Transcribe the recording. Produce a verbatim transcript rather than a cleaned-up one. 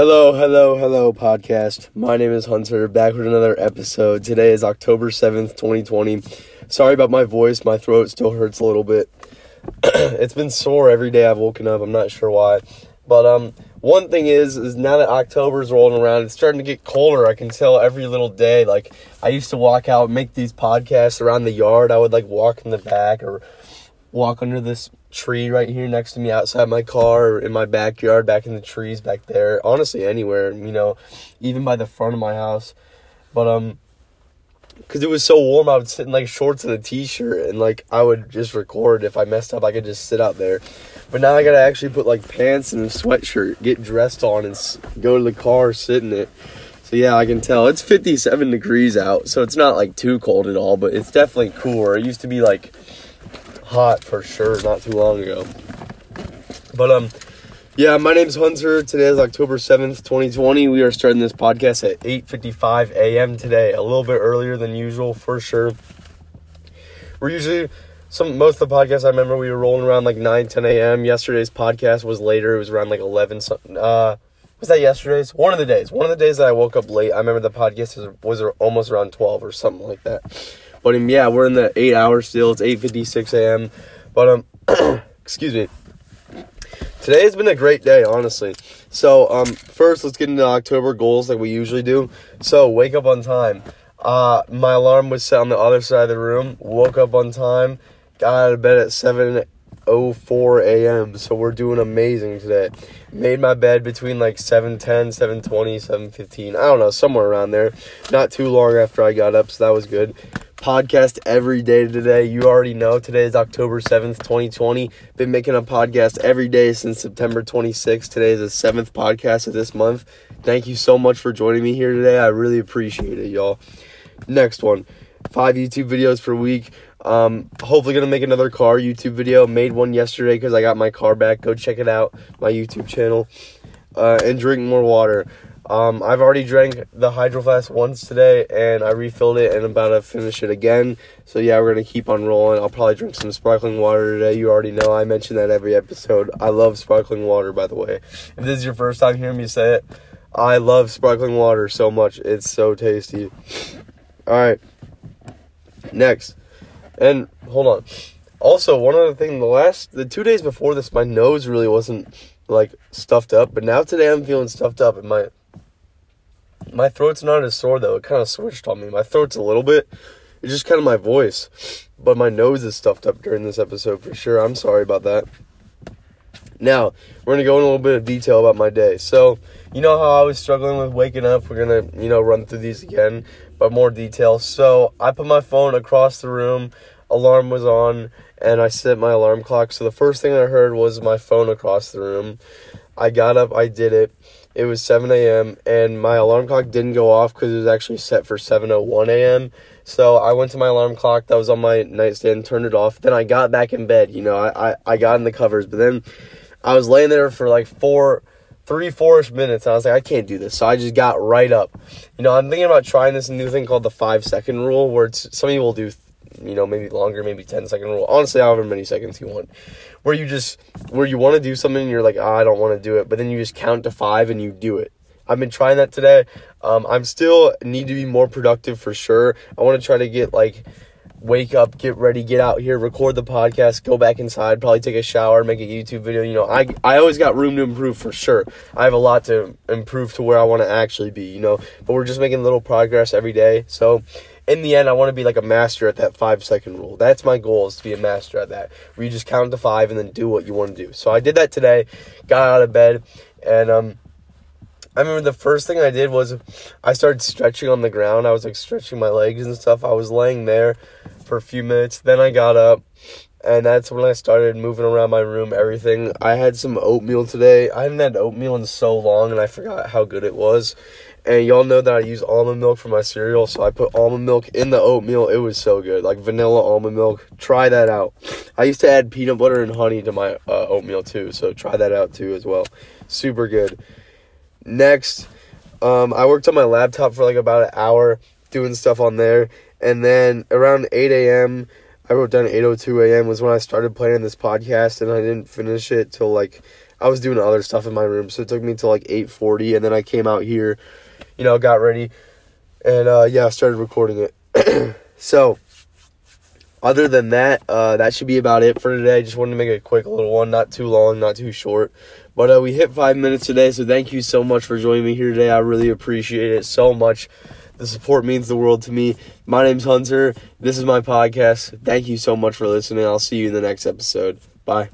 Hello, hello, hello, podcast. My name is Hunter, back with another episode. Today is October seventh, twenty twenty. Sorry about my voice. My throat still hurts a little bit. It's been sore every day I've woken up. I'm not sure why. But um, one thing is, is now that October's rolling around, it's starting to get colder. I can tell every little day. Like, I used to walk out and make these podcasts around the yard. I would, like, walk in the back or walk under this tree right here next to me outside my car, or in my backyard, back in the trees back there, honestly anywhere, you know, even by the front of my house. But um because it was so warm, I would sit in like shorts and a t-shirt, and like I would just record. If I messed up, I could just sit out there. But now I gotta actually put like pants and a sweatshirt, get dressed on, and go to the car, sit in it. So yeah, I can tell it's fifty-seven degrees out, so it's not like too cold at all, but it's definitely cooler. It used to be like hot for sure not too long ago. But um yeah, my name's Hunter. Today is October seventh, twenty twenty. We are starting this podcast at eight fifty-five a.m. today, a little bit earlier than usual for sure. We're usually some most of the podcasts I remember we were rolling around like nine, ten a.m. Yesterday's podcast was later. It was around like eleven something. Uh was that yesterday's? One of the days. One of the days that I woke up late. I remember the podcast was almost around twelve or something like that. But, um, yeah, we're in the eight hours still. It's eight fifty-six a.m. But, um, excuse me. Today has been a great day, honestly. So, um, first, let's get into October goals like we usually do. So, wake up on time. Uh, my alarm was set on the other side of the room. Woke up on time. Got out of bed at seven oh four a.m. So, we're doing amazing today. Made my bed between, like, seven ten, seven twenty, seven fifteen. I don't know, somewhere around there. Not too long after I got up, so that was good. Podcast every day today. You already know today is October seventh, twenty twenty. Been making a podcast every day since September twenty-sixth. Today is the seventh podcast of this month. Thank you so much for joining me here today. I really appreciate it, y'all. Next one, five YouTube videos per week. Um, hopefully gonna make another car YouTube video. Made one yesterday because I got my car back. Go check it out, my YouTube channel. Uh, and drink more water. Um, I've already drank the Hydro Flask once today, and I refilled it, and I'm about to finish it again. So, yeah, we're going to keep on rolling. I'll probably drink some sparkling water today. You already know I mention that every episode. I love sparkling water, by the way. If this is your first time hearing me say it, I love sparkling water so much. It's so tasty. All right. Next. And hold on. Also, one other thing. The last, the two days before this, my nose really wasn't, like, stuffed up. But now today I'm feeling stuffed up, and my... My throat's not as sore, though. It kind of switched on me. My throat's a little bit. It's just kind of my voice. But my nose is stuffed up during this episode for sure. I'm sorry about that. Now, we're going to go in a little bit of detail about my day. So, you know how I was struggling with waking up? We're going to, you know, run through these again, but more detail. So, I put my phone across the room. Alarm was on, and I set my alarm clock. So, the first thing I heard was my phone across the room. I got up. I did it. It was seven a.m., and my alarm clock didn't go off because it was actually set for seven oh one a.m., so I went to my alarm clock that was on my nightstand, turned it off, then I got back in bed, you know, I, I, I got in the covers, but then I was laying there for like four, three, four-ish minutes, and I was like, I can't do this, so I just got right up. You know, I'm thinking about trying this new thing called the five-second rule, where it's, some people do, you know, maybe longer, maybe ten-second rule, honestly, however many seconds you want, where you just, where you want to do something, and you're like, oh, I don't want to do it, but then you just count to five, and you do it. I've been trying that today. um, I'm still, need to be more productive for sure. I want to try to get, like, wake up, get ready, get out here, record the podcast, go back inside, probably take a shower, make a YouTube video, you know, I, I always got room to improve for sure. I have a lot to improve to where I want to actually be, you know, but we're just making little progress every day, so... In the end, I want to be like a master at that five-second rule. That's my goal, is to be a master at that, where you just count to five and then do what you want to do. So I did that today, got out of bed, and um, I remember the first thing I did was I started stretching on the ground. I was, like, stretching my legs and stuff. I was laying there for a few minutes. Then I got up, and that's when I started moving around my room, everything. I had some oatmeal today. I haven't had oatmeal in so long, and I forgot how good it was. And y'all know that I use almond milk for my cereal, so I put almond milk in the oatmeal. It was so good, like vanilla almond milk. Try that out. I used to add peanut butter and honey to my uh, oatmeal too, so try that out too as well. Super good. Next, um, I worked on my laptop for like about an hour doing stuff on there. And then around eight a.m., I wrote down eight oh two a.m. was when I started planning this podcast, and I didn't finish it till like... I was doing other stuff in my room, so it took me until like eight forty, and then I came out here, you know, got ready, and uh, yeah, I started recording it. So, other than that, uh, that should be about it for today. I just wanted to make a quick little one, not too long, not too short. But uh, we hit five minutes today, so thank you so much for joining me here today. I really appreciate it so much. The support means the world to me. My name's Hunter. This is my podcast. Thank you so much for listening. I'll see you in the next episode. Bye.